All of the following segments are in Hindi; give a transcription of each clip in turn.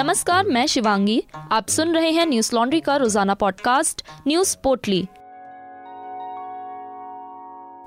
नमस्कार, मैं शिवांगी। आप सुन रहे हैं न्यूज लॉन्ड्री का रोजाना पॉडकास्ट न्यूज पोर्टली।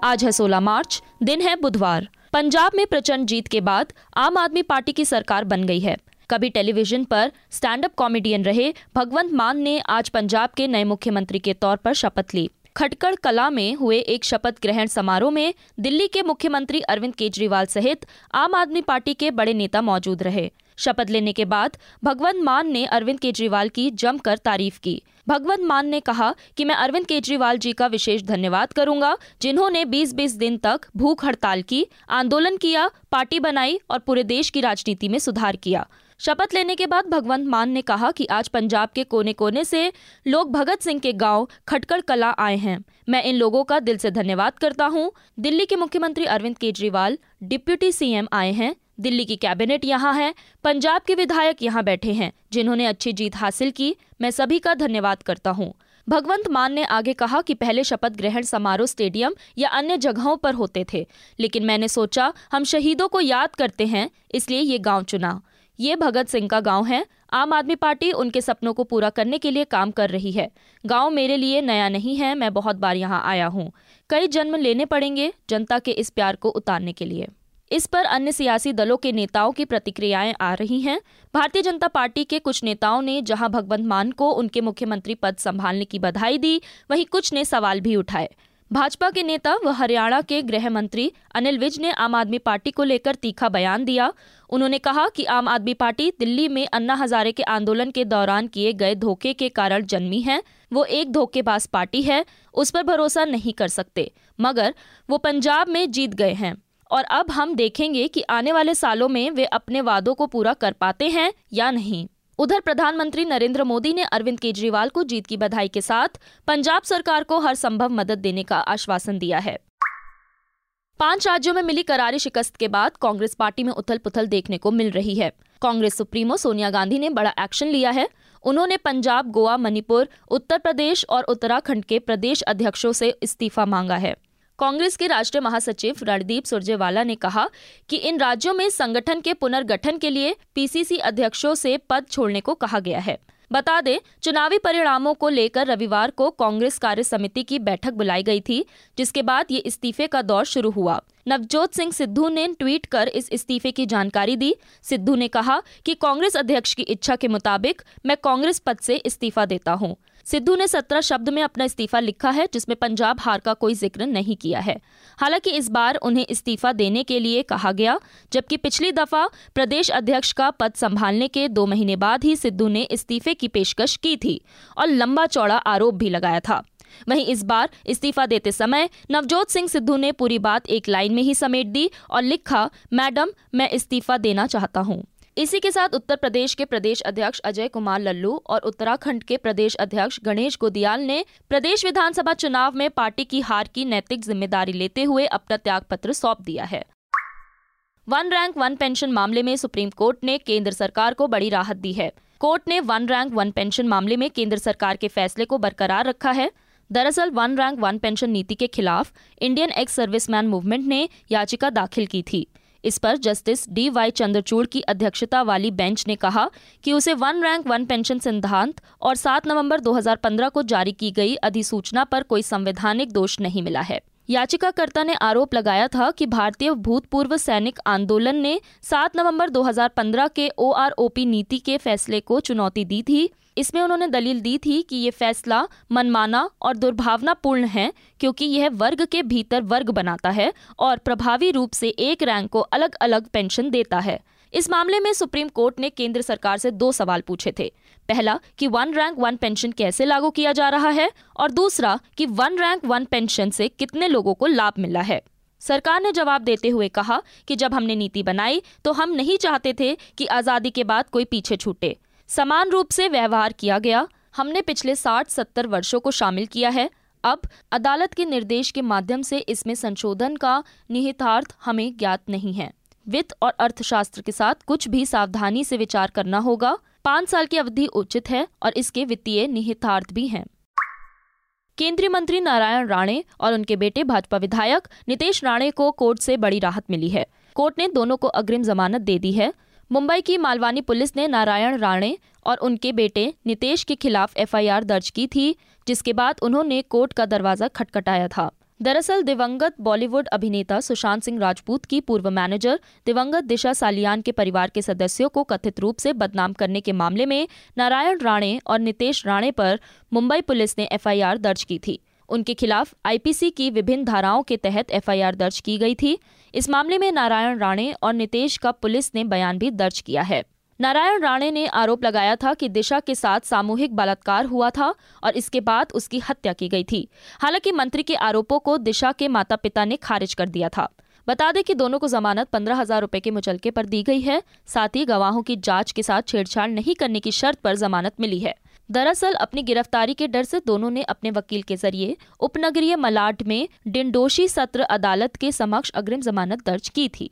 आज है 16 मार्च, दिन है बुधवार। पंजाब में प्रचंड जीत के बाद आम आदमी पार्टी की सरकार बन गई है। कभी टेलीविजन पर स्टैंड अप कॉमेडियन रहे भगवंत मान ने आज पंजाब के नए मुख्यमंत्री के तौर पर शपथ ली। खटकड़ कला में हुए एक शपथ ग्रहण समारोह में दिल्ली के मुख्यमंत्री अरविंद केजरीवाल सहित आम आदमी पार्टी के बड़े नेता मौजूद रहे। शपथ लेने के बाद भगवंत मान ने अरविंद केजरीवाल की जमकर तारीफ की। भगवंत मान ने कहा कि मैं अरविंद केजरीवाल जी का विशेष धन्यवाद करूंगा, जिन्होंने 20-20 दिन तक भूख हड़ताल की, आंदोलन किया, पार्टी बनाई और पूरे देश की राजनीति में सुधार किया। शपथ लेने के बाद भगवंत मान ने कहा कि आज पंजाब के कोने कोने से लोग भगत सिंह के गांव खटकड़ कला आए हैं। मैं इन लोगों का दिल से धन्यवाद करता हूं। दिल्ली के मुख्यमंत्री अरविंद केजरीवाल डिप्टी सीएम आए हैं, दिल्ली की कैबिनेट यहां है, पंजाब के विधायक यहां बैठे हैं, जिन्होंने अच्छी जीत हासिल की। मैं सभी का धन्यवाद करता हूं। भगवंत मान ने आगे कहा कि पहले शपथ ग्रहण समारोह स्टेडियम या अन्य जगहों पर होते थे, लेकिन मैंने सोचा हम शहीदों को याद करते हैं, इसलिए ये गाँव चुना। ये भगत सिंह का गांव है। आम आदमी पार्टी उनके सपनों को पूरा करने के लिए काम कर रही है। गांव मेरे लिए नया नहीं है, मैं बहुत बार यहां आया हूं। कई जन्म लेने पड़ेंगे जनता के इस प्यार को उतारने के लिए। इस पर अन्य सियासी दलों के नेताओं की प्रतिक्रियाएं आ रही हैं। भारतीय जनता पार्टी के कुछ नेताओं ने जहां भगवंत मान को उनके मुख्यमंत्री पद संभालने की बधाई दी, वहीं कुछ ने सवाल भी उठाए। भाजपा के नेता व हरियाणा के गृह मंत्री अनिल विज ने आम आदमी पार्टी को लेकर तीखा बयान दिया। उन्होंने कहा कि आम आदमी पार्टी दिल्ली में अन्ना हजारे के आंदोलन के दौरान किए गए धोखे के कारण जन्मी है। वो एक धोखेबाज पार्टी है, उस पर भरोसा नहीं कर सकते, मगर वो पंजाब में जीत गए हैं और अब हम देखेंगे कि आने वाले सालों में वे अपने वादों को पूरा कर पाते हैं या नहीं। उधर प्रधानमंत्री नरेंद्र मोदी ने अरविंद केजरीवाल को जीत की बधाई के साथ पंजाब सरकार को हर संभव मदद देने का आश्वासन दिया है। 5 राज्यों में मिली करारी शिकस्त के बाद कांग्रेस पार्टी में उथल पुथल देखने को मिल रही है। कांग्रेस सुप्रीमो सोनिया गांधी ने बड़ा एक्शन लिया है। उन्होंने पंजाब, गोवा, मणिपुर, उत्तर प्रदेश और उत्तराखंड के प्रदेश अध्यक्षों से इस्तीफा मांगा है। कांग्रेस के राष्ट्रीय महासचिव रणदीप सुरजेवाला ने कहा कि इन राज्यों में संगठन के पुनर्गठन के लिए पीसीसी अध्यक्षों से पद छोड़ने को कहा गया है। बता दें, चुनावी परिणामों को लेकर रविवार को कांग्रेस कार्य समिति की बैठक बुलाई गई थी, जिसके बाद ये इस्तीफे का दौर शुरू हुआ। नवजोत सिंह सिद्धू ने ट्वीट कर इस इस्तीफे की जानकारी दी। सिद्धू ने कहा कि कांग्रेस अध्यक्ष की इच्छा के मुताबिक मैं कांग्रेस पद से इस्तीफा देता हूं। सिद्धू ने 17 शब्द में अपना इस्तीफा लिखा है, जिसमें पंजाब हार का कोई जिक्र नहीं किया है। हालांकि इस बार उन्हें इस्तीफा देने के लिए कहा गया, जबकि पिछली दफा प्रदेश अध्यक्ष का पद संभालने के 2 महीने बाद ही सिद्धू ने इस्तीफे की पेशकश की थी और लंबा चौड़ा आरोप भी लगाया था। वहीं इस बार इस्तीफा देते समय नवजोत सिंह सिद्धू ने पूरी बात एक लाइन में ही समेट दी और लिखा, मैडम मैं इस्तीफा देना चाहता हूँ। इसी के साथ उत्तर प्रदेश के प्रदेश अध्यक्ष अजय कुमार लल्लू और उत्तराखंड के प्रदेश अध्यक्ष गणेश गोदियाल ने प्रदेश विधानसभा चुनाव में पार्टी की हार की नैतिक जिम्मेदारी लेते हुए अपना त्यागपत्र सौंप दिया है। 1 रैंक 1 पेंशन मामले में सुप्रीम कोर्ट ने केंद्र सरकार को बड़ी राहत दी है। कोर्ट ने 1 रैंक 1 पेंशन मामले में केंद्र सरकार के फैसले को बरकरार रखा है। दरअसल 1 रैंक 1 पेंशन नीति के खिलाफ इंडियन एक्स सर्विसमैन मूवमेंट ने याचिका दाखिल की थी। इस पर जस्टिस DY चंद्रचूड़ की अध्यक्षता वाली बेंच ने कहा कि उसे 1 रैंक 1 पेंशन सिद्धांत और 7 नवंबर 2015 को जारी की गई अधिसूचना पर कोई संवैधानिक दोष नहीं मिला है। याचिकाकर्ता ने आरोप लगाया था कि भारतीय भूतपूर्व सैनिक आंदोलन ने 7 नवंबर 2015 के OROP नीति के फैसले को चुनौती दी थी। इसमें उन्होंने दलील दी थी कि ये फैसला मनमाना और दुर्भावनापूर्ण है, क्योंकि यह वर्ग के भीतर वर्ग बनाता है और प्रभावी रूप से एक रैंक को अलग अलग पेंशन देता है। इस मामले में सुप्रीम कोर्ट ने केंद्र सरकार से 2 सवाल पूछे थे। पहला कि 1 रैंक 1 पेंशन कैसे लागू किया जा रहा है और दूसरा कि 1 रैंक 1 पेंशन से कितने लोगों को लाभ मिला है। सरकार ने जवाब देते हुए कहा कि जब हमने नीति बनाई तो हम नहीं चाहते थे कि आज़ादी के बाद कोई पीछे छूटे। समान रूप से व्यवहार किया गया। हमने पिछले 60-70 वर्षों को शामिल किया है। अब अदालत के निर्देश के माध्यम से इसमें संशोधन का निहितार्थ हमें ज्ञात नहीं है। वित्त और अर्थशास्त्र के साथ कुछ भी सावधानी से विचार करना होगा। 5 साल की अवधि उचित है और इसके वित्तीय निहितार्थ भी हैं। केंद्रीय मंत्री नारायण राणे और उनके बेटे भाजपा विधायक नितेश राणे को कोर्ट से बड़ी राहत मिली है। कोर्ट ने दोनों को अग्रिम जमानत दे दी है। मुंबई की मालवानी पुलिस ने नारायण राणे और उनके बेटे नितेश के खिलाफ एफआईआर दर्ज की थी, जिसके बाद उन्होंने कोर्ट का दरवाजा खटखटाया था। दरअसल दिवंगत बॉलीवुड अभिनेता सुशांत सिंह राजपूत की पूर्व मैनेजर दिवंगत दिशा सालियान के परिवार के सदस्यों को कथित रूप से बदनाम करने के मामले में नारायण राणे और नितेश राणे पर मुंबई पुलिस ने एफआईआर दर्ज की थी। उनके खिलाफ आईपीसी की विभिन्न धाराओं के तहत एफआईआर दर्ज की गई थी। इस मामले में नारायण राणे और नितेश का पुलिस ने बयान भी दर्ज किया है। नारायण राणे ने आरोप लगाया था कि दिशा के साथ सामूहिक बलात्कार हुआ था और इसके बाद उसकी हत्या की गई थी। हालांकि मंत्री के आरोपों को दिशा के माता पिता ने खारिज कर दिया था। बता दें कि दोनों को जमानत 15,000 रुपए के मुचलके पर दी गई है। साथ ही गवाहों की जांच के साथ छेड़छाड़ नहीं करने की शर्त पर जमानत मिली है। दरअसल अपनी गिरफ्तारी के डर से दोनों ने अपने वकील के जरिए उपनगरीय मलाड में डिंडोशी सत्र अदालत के समक्ष अग्रिम जमानत दर्ज की थी।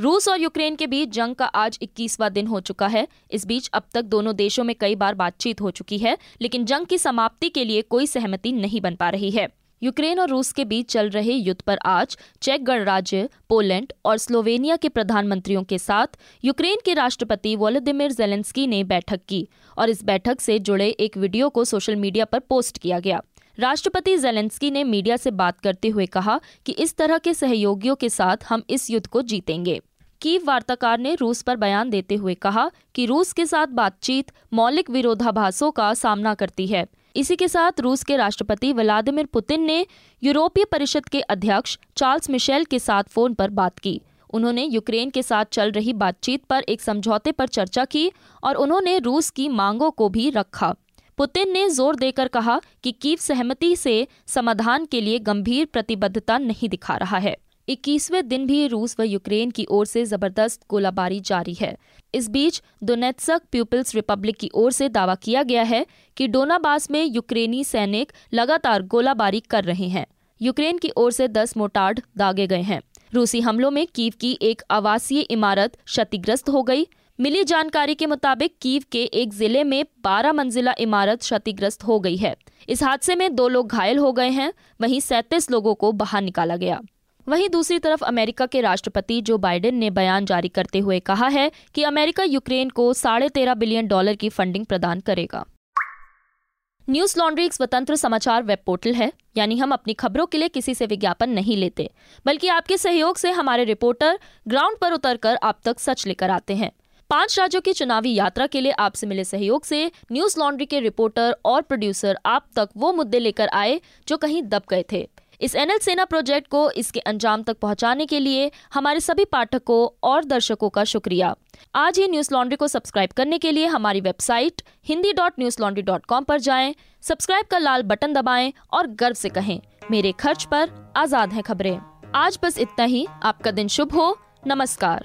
रूस और यूक्रेन के बीच जंग का आज 21वां दिन हो चुका है। इस बीच अब तक दोनों देशों में कई बार बातचीत हो चुकी है, लेकिन जंग की समाप्ति के लिए कोई सहमति नहीं बन पा रही है। यूक्रेन और रूस के बीच चल रहे युद्ध पर आज चेक गणराज्य, पोलैंड और स्लोवेनिया के प्रधानमंत्रियों के साथ यूक्रेन के राष्ट्रपति वलोडिमिर ज़ेलेंस्की ने बैठक की और इस बैठक से जुड़े एक वीडियो को सोशल मीडिया पर पोस्ट किया गया। राष्ट्रपति ज़ेलेंस्की ने मीडिया से बात करते हुए कहा कि इस तरह के सहयोगियों के साथ हम इस युद्ध को जीतेंगे। कीव वार्ताकार ने रूस पर बयान देते हुए कहा कि रूस के साथ बातचीत मौलिक विरोधाभासों का सामना करती है। इसी के साथ रूस के राष्ट्रपति व्लादिमिर पुतिन ने यूरोपीय परिषद के अध्यक्ष चार्ल्स मिशेल के साथ फोन पर बात की। उन्होंने यूक्रेन के साथ चल रही बातचीत पर एक समझौते पर चर्चा की और उन्होंने रूस की मांगों को भी रखा। पुतिन ने जोर देकर कहा कि कीव सहमति से समाधान के लिए गंभीर प्रतिबद्धता नहीं दिखा रहा है। 21वें दिन भी रूस व यूक्रेन की ओर से जबरदस्त गोलाबारी जारी है। इस बीच डोनेट्सक पीपल्स रिपब्लिक की ओर से दावा किया गया है कि डोनाबास में यूक्रेनी सैनिक लगातार गोलाबारी कर रहे हैं। यूक्रेन की ओर से 10 मोर्टार दागे गए हैं। रूसी हमलों में कीव की एक आवासीय इमारत क्षतिग्रस्त हो गई। मिली जानकारी के मुताबिक कीव के एक जिले में 12 मंजिला इमारत क्षतिग्रस्त हो गई है। इस हादसे में 2 लोग घायल हो गए हैं, वहीं 37 लोगों को बाहर निकाला गया। वहीं दूसरी तरफ अमेरिका के राष्ट्रपति जो बाइडन ने बयान जारी करते हुए कहा है कि अमेरिका यूक्रेन को $13.5 बिलियन की फंडिंग प्रदान करेगा। न्यूज लॉन्ड्री एक स्वतंत्र समाचार वेब पोर्टल है, यानी हम अपनी खबरों के लिए किसी से विज्ञापन नहीं लेते, बल्कि आपके सहयोग से हमारे रिपोर्टर ग्राउंड पर उतरकर आप तक सच लेकर आते हैं। 5 राज्यों की चुनावी यात्रा के लिए आपसे मिले सहयोग से न्यूज लॉन्ड्री के रिपोर्टर और प्रोड्यूसर आप तक वो मुद्दे लेकर आए जो कहीं दब गए थे। इस एनएल सेना प्रोजेक्ट को इसके अंजाम तक पहुंचाने के लिए हमारे सभी पाठकों और दर्शकों का शुक्रिया। आज ही न्यूज लॉन्ड्री को सब्सक्राइब करने के लिए हमारी वेबसाइट hindi.newslaundry.com पर जाएं, सब्सक्राइब का लाल बटन दबाएं और गर्व से कहें, मेरे खर्च पर आजाद है खबरें। आज बस इतना ही। आपका दिन शुभ हो। नमस्कार।